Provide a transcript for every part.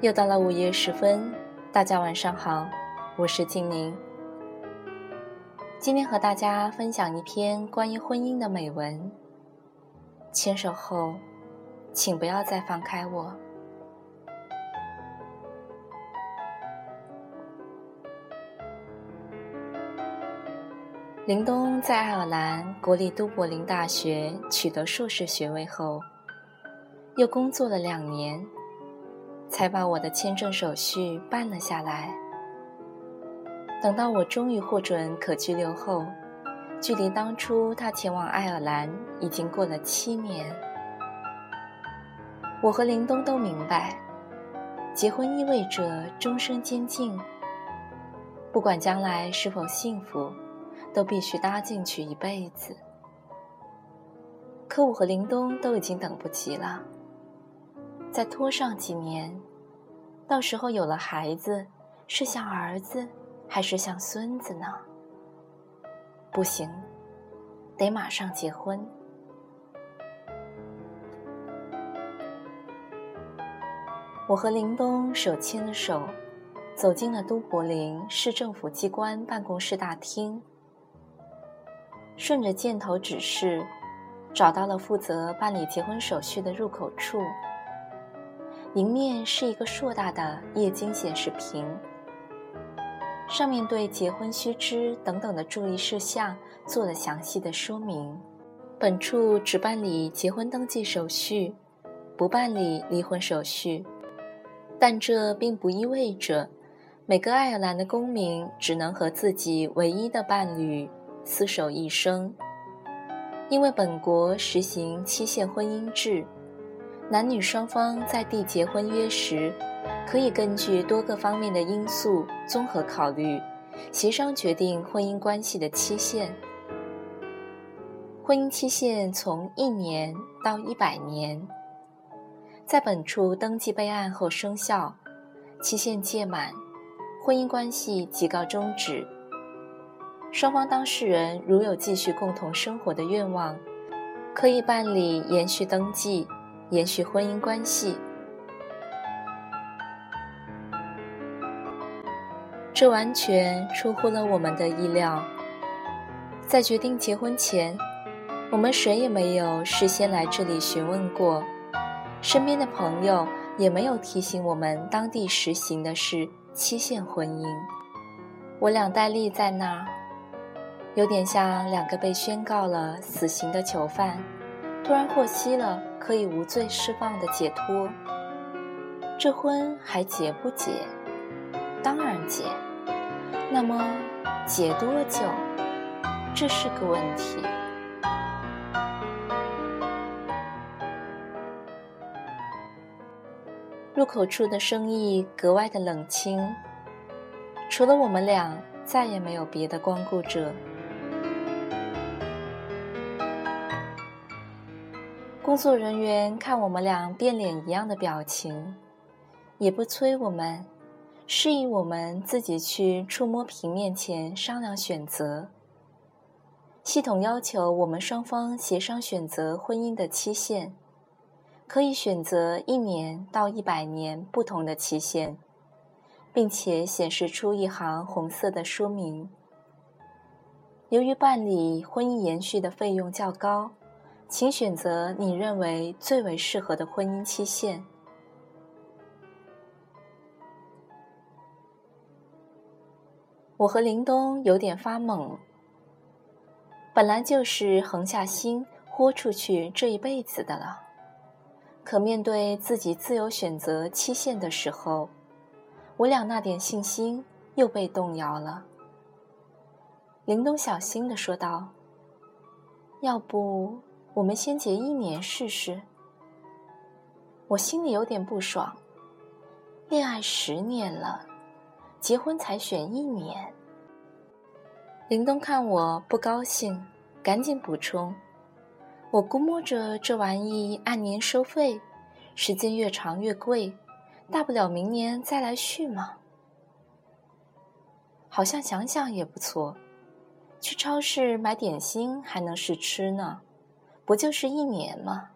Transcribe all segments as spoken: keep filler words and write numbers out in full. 又到了午夜时分，大家晚上好，我是静宁。今天和大家分享一篇关于婚姻的美文。牵手后，请不要再放开我。林东在爱尔兰国立都柏林大学取得硕士学位后，又工作了两年。才把我的签证手续办了下来。等到我终于获准可居留后，距离当初他前往爱尔兰已经过了七年。我和林东都明白，结婚意味着终身监禁，不管将来是否幸福，都必须搭进去一辈子。可我和林东都已经等不及了。再拖上几年，到时候有了孩子，是像儿子还是像孙子呢？不行，得马上结婚。我和林东手牵着手，走进了都柏林市政府机关办公室大厅，顺着箭头指示，找到了负责办理结婚手续的入口处。迎面是一个硕大的液晶显示屏，上面对结婚须知等等的注意事项做了详细的说明。本处只办理结婚登记手续，不办理离婚手续，但这并不意味着每个爱尔兰的公民只能和自己唯一的伴侣厮守一生，因为本国实行期限婚姻制。男女双方在缔结婚约时，可以根据多个方面的因素综合考虑，协商决定婚姻关系的期限。婚姻期限从一年到一百年，在本处登记备案后生效，期限届满，婚姻关系即告终止。双方当事人如有继续共同生活的愿望，可以办理延续登记。延续婚姻关系，这完全出乎了我们的意料。在决定结婚前，我们谁也没有事先来这里询问过，身边的朋友也没有提醒我们当地实行的是期限婚姻。我俩呆立在那儿，有点像两个被宣告了死刑的囚犯突然获悉了可以无罪释放的解脱。这婚还结不结？当然结。那么结多久？这是个问题。入口处的生意格外的冷清，除了我们俩，再也没有别的光顾者。工作人员看我们俩变脸一样的表情，也不催我们，示意我们自己去触摸屏面前商量选择。系统要求我们双方协商选择婚姻的期限，可以选择一年到一百年不同的期限，并且显示出一行红色的说明。由于办理婚姻延续的费用较高，请选择你认为最为适合的婚姻期限。我和林东有点发懵，本来就是横下心豁出去这一辈子的了，可面对自己自由选择期限的时候，我俩那点信心又被动摇了。林东小心地说道：“要不……”我们先结一年试试。我心里有点不爽，恋爱十年了，结婚才选一年。林东看我不高兴，赶紧补充：“我估摸着这玩意按年收费，时间越长越贵，大不了明年再来续嘛。”好像想想也不错，去超市买点心还能试吃呢，不就是一年吗？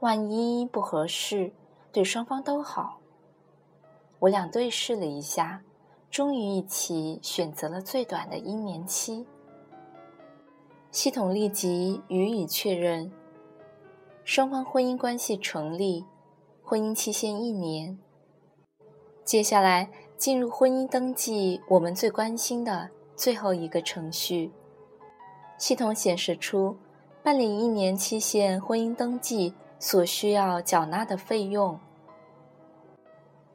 万一不合适，对双方都好。我俩对视了一下，终于一起选择了最短的一年期。系统立即予以确认，双方婚姻关系成立，婚姻期限一年。接下来进入婚姻登记，我们最关心的最后一个程序。系统显示出办理一年期限婚姻登记所需要缴纳的费用：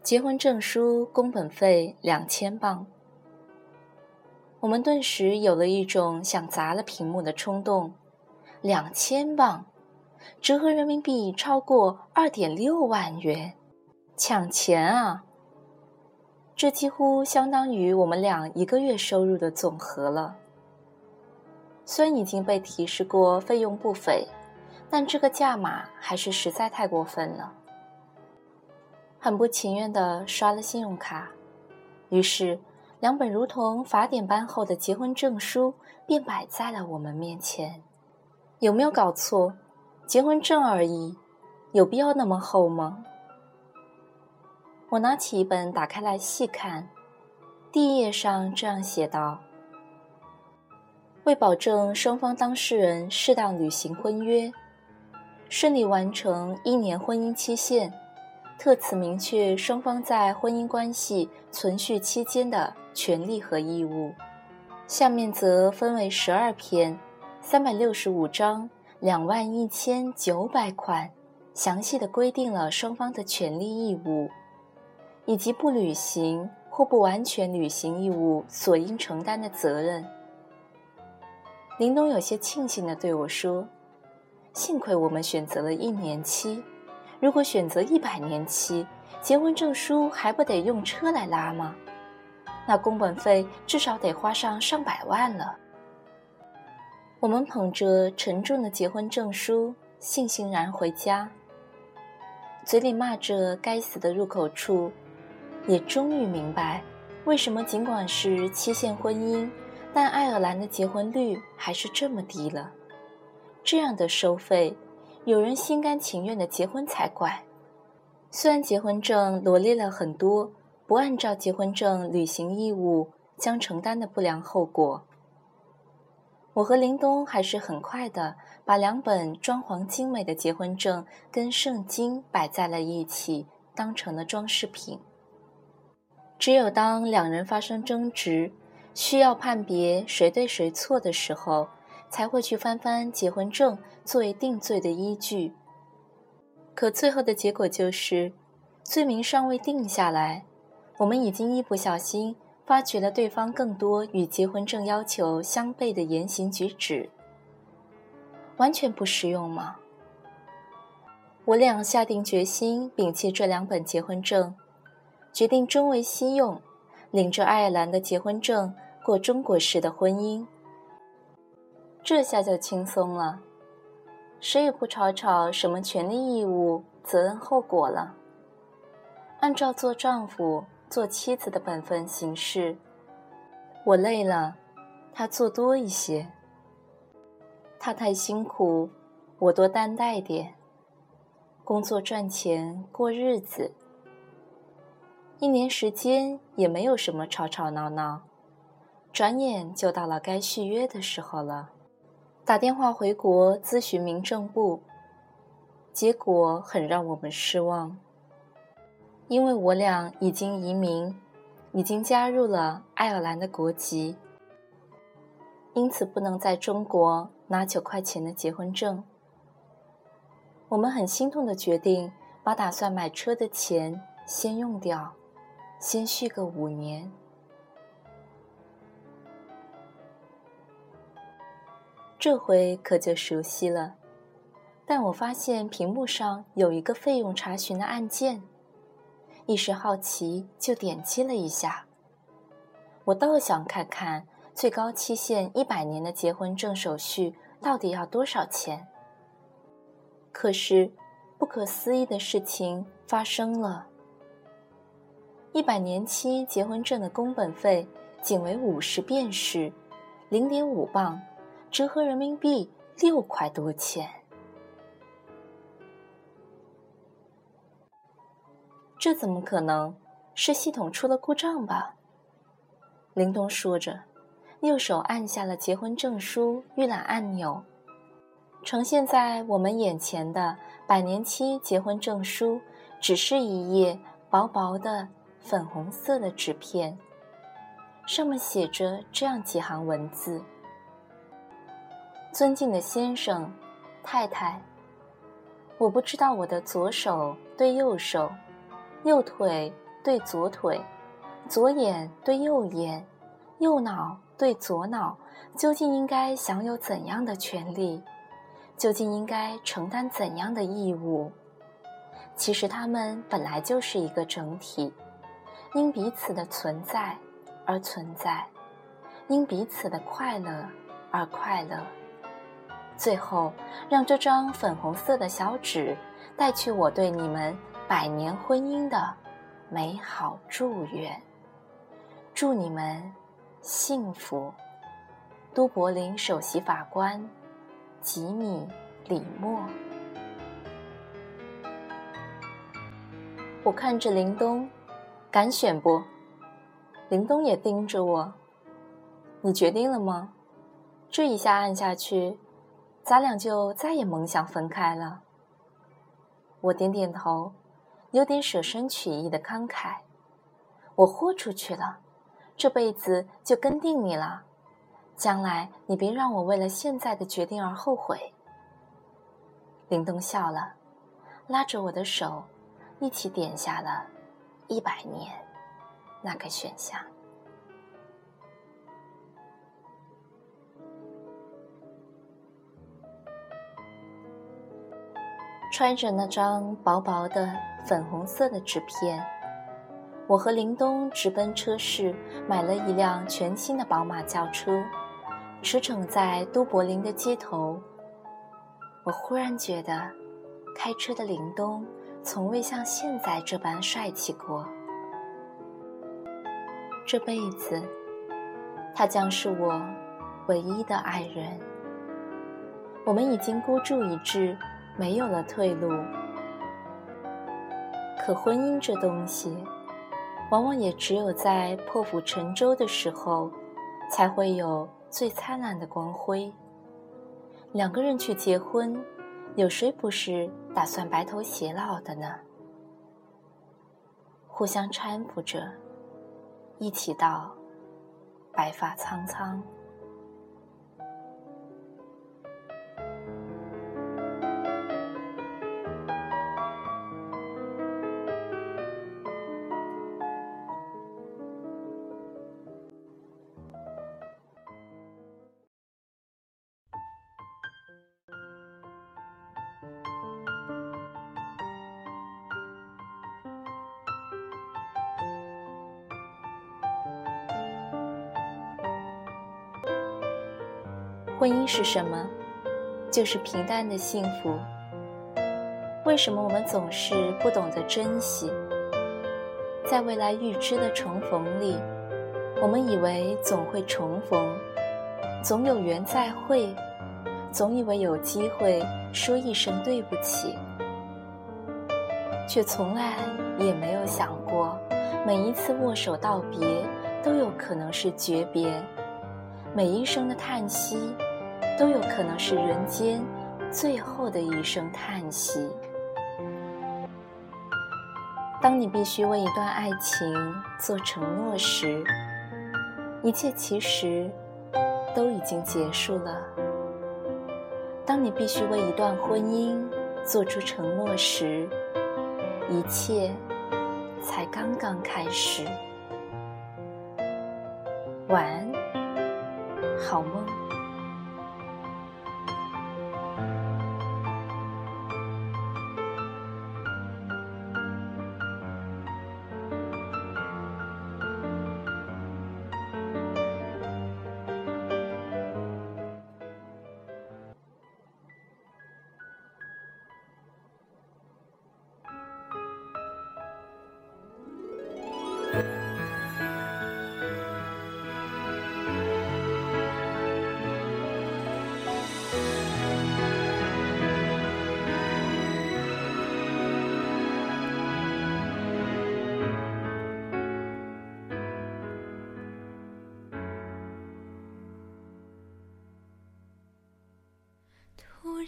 结婚证书工本费两千磅。我们顿时有了一种想砸了屏幕的冲动，两千磅，折合人民币超过 二点六万元，抢钱啊！这几乎相当于我们俩一个月收入的总和了。虽然已经被提示过费用不菲，但这个价码还是实在太过分了。很不情愿地刷了信用卡，于是两本如同法典般厚的结婚证书便摆在了我们面前。有没有搞错？结婚证而已，有必要那么厚吗？我拿起一本打开来细看，第一页上这样写道：为保证双方当事人适当履行婚约，顺利完成一年婚姻期限，特此明确双方在婚姻关系存续期间的权利和义务。下面则分为十二篇，三百六十五章，两万一千九百款，详细的规定了双方的权利义务，以及不履行或不完全履行义务所应承担的责任。林东有些庆幸地对我说：幸亏我们选择了一年期，如果选择一百年期，结婚证书还不得用车来拉吗？那工本费至少得花上上百万了。我们捧着沉重的结婚证书，悻悻然回家，嘴里骂着该死的入口处，也终于明白，为什么尽管是期限婚姻，但爱尔兰的结婚率还是这么低了。这样的收费，有人心甘情愿的结婚才怪。虽然结婚证罗列了很多不按照结婚证履行义务将承担的不良后果，我和林东还是很快的把两本装潢精美的结婚证跟圣经摆在了一起，当成了装饰品。只有当两人发生争执，需要判别谁对谁错的时候，才会去翻翻结婚证作为定罪的依据。可最后的结果就是，罪名尚未定下来，我们已经一不小心发觉了对方更多与结婚证要求相悖的言行举止，完全不实用吗？我俩下定决心摒弃这两本结婚证，决定中为西用，领着爱尔兰的结婚证过中国式的婚姻。这下就轻松了，谁也不吵吵什么权利义务、责任后果了。按照做丈夫、做妻子的本分行事，我累了，他做多一些；他太辛苦，我多担待点。工作赚钱过日子，一年时间也没有什么吵吵闹闹，转眼就到了该续约的时候了。打电话回国咨询民政部，结果很让我们失望，因为我俩已经移民，已经加入了爱尔兰的国籍，因此不能在中国拿九块钱的结婚证。我们很心痛地决定把打算买车的钱先用掉，先续个五年。这回可就熟悉了，但我发现屏幕上有一个费用查询的按键，一时好奇就点击了一下。我倒想看看最高期限一百年的结婚证手续到底要多少钱。可是不可思议的事情发生了，一百年期结婚证的工本费仅为五十便士，零点五磅，折合人民币六块多钱。这怎么可能？是系统出了故障吧？林东说着，右手按下了结婚证书预览按钮，呈现在我们眼前的百年期结婚证书只是一页薄薄的粉红色的纸片，上面写着这样几行文字：尊敬的先生、太太，我不知道我的左手对右手，右腿对左腿，左眼对右眼，右脑对左脑，究竟应该享有怎样的权利？究竟应该承担怎样的义务？其实他们本来就是一个整体，因彼此的存在而存在，因彼此的快乐而快乐。最后，让这张粉红色的小纸带去我对你们百年婚姻的美好祝愿。祝你们幸福。都柏林首席法官吉米·里默。我看着林东，敢选不？林东也盯着我。你决定了吗？这一下按下去，咱俩就再也甭想分开了。我点点头，有点舍身取义的慷慨。我豁出去了，这辈子就跟定你了。将来你别让我为了现在的决定而后悔。林东笑了，拉着我的手一起点下了一百年那个选项。揣着那张薄薄的粉红色的纸片，我和林东直奔车市，买了一辆全新的宝马轿车，驰骋在都柏林的街头。我忽然觉得开车的林东从未像现在这般帅气过。这辈子他将是我唯一的爱人。我们已经孤注一掷，没有了退路。可婚姻这东西往往也只有在破釜沉舟的时候才会有最灿烂的光辉。两个人去结婚，有谁不是打算白头偕老的呢？互相搀扶着，一起到白发苍苍。婚姻是什么？就是平淡的幸福。为什么我们总是不懂得珍惜？在未来预知的重逢里，我们以为总会重逢，总有缘再会，总以为有机会说一声对不起，却从来也没有想过，每一次握手道别都有可能是诀别，每一声的叹息都有可能是人间最后的一声叹息。当你必须为一段爱情做承诺时，一切其实都已经结束了。当你必须为一段婚姻做出承诺时，一切才刚刚开始。晚安，好梦。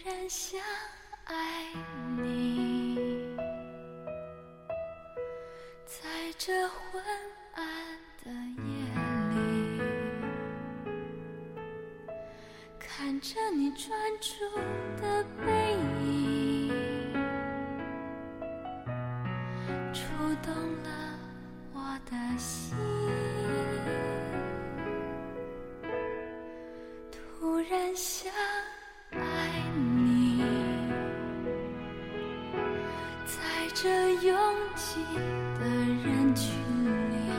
然想爱你，在这昏暗的夜里，看着你专注的背影，触动了我的心，突然想爱你，在这拥挤的人群里，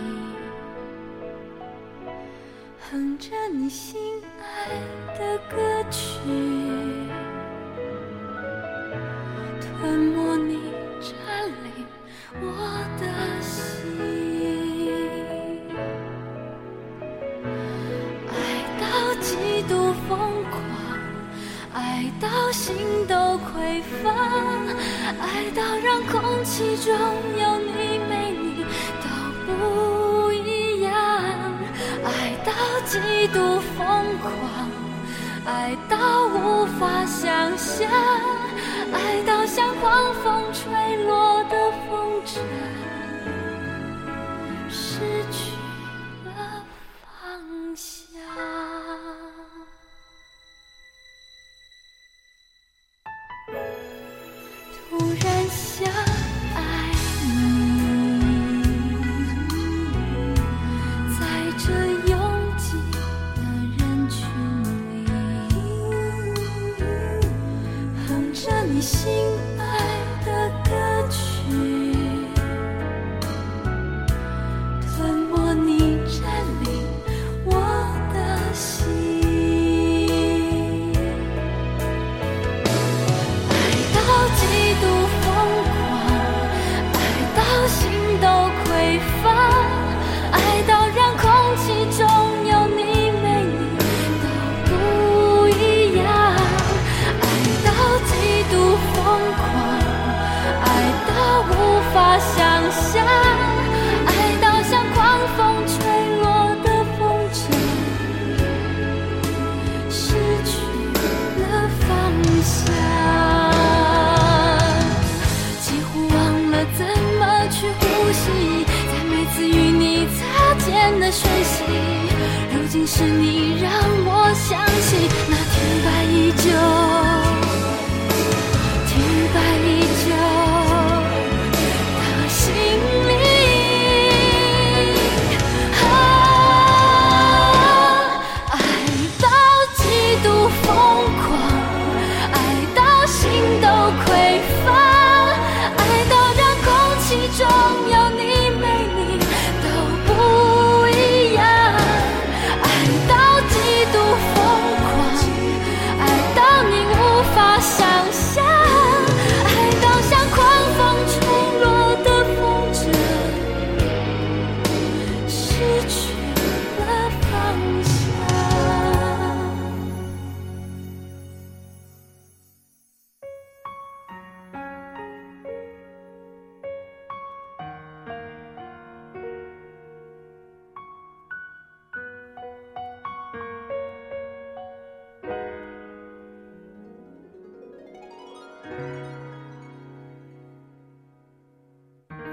哼着你心爱的歌曲，吞没你占领我的心，爱到极度疯狂，爱到心都匮乏，爱到让空气中有你没你都不一样，爱到极度疯狂，爱到无法想象，爱到像狂风吹落的风筝，失去了方向。心爱的歌曲，吞没你占领我的心，爱到极度疯狂，爱到心都匮乏，爱到让空气中有你没你都不一样，爱到极度疯狂，爱到无法想象，爱到像狂风吹落的风筝，失去了方向，几乎忘了怎么去呼吸，在每次与你擦肩的瞬息，如今是你让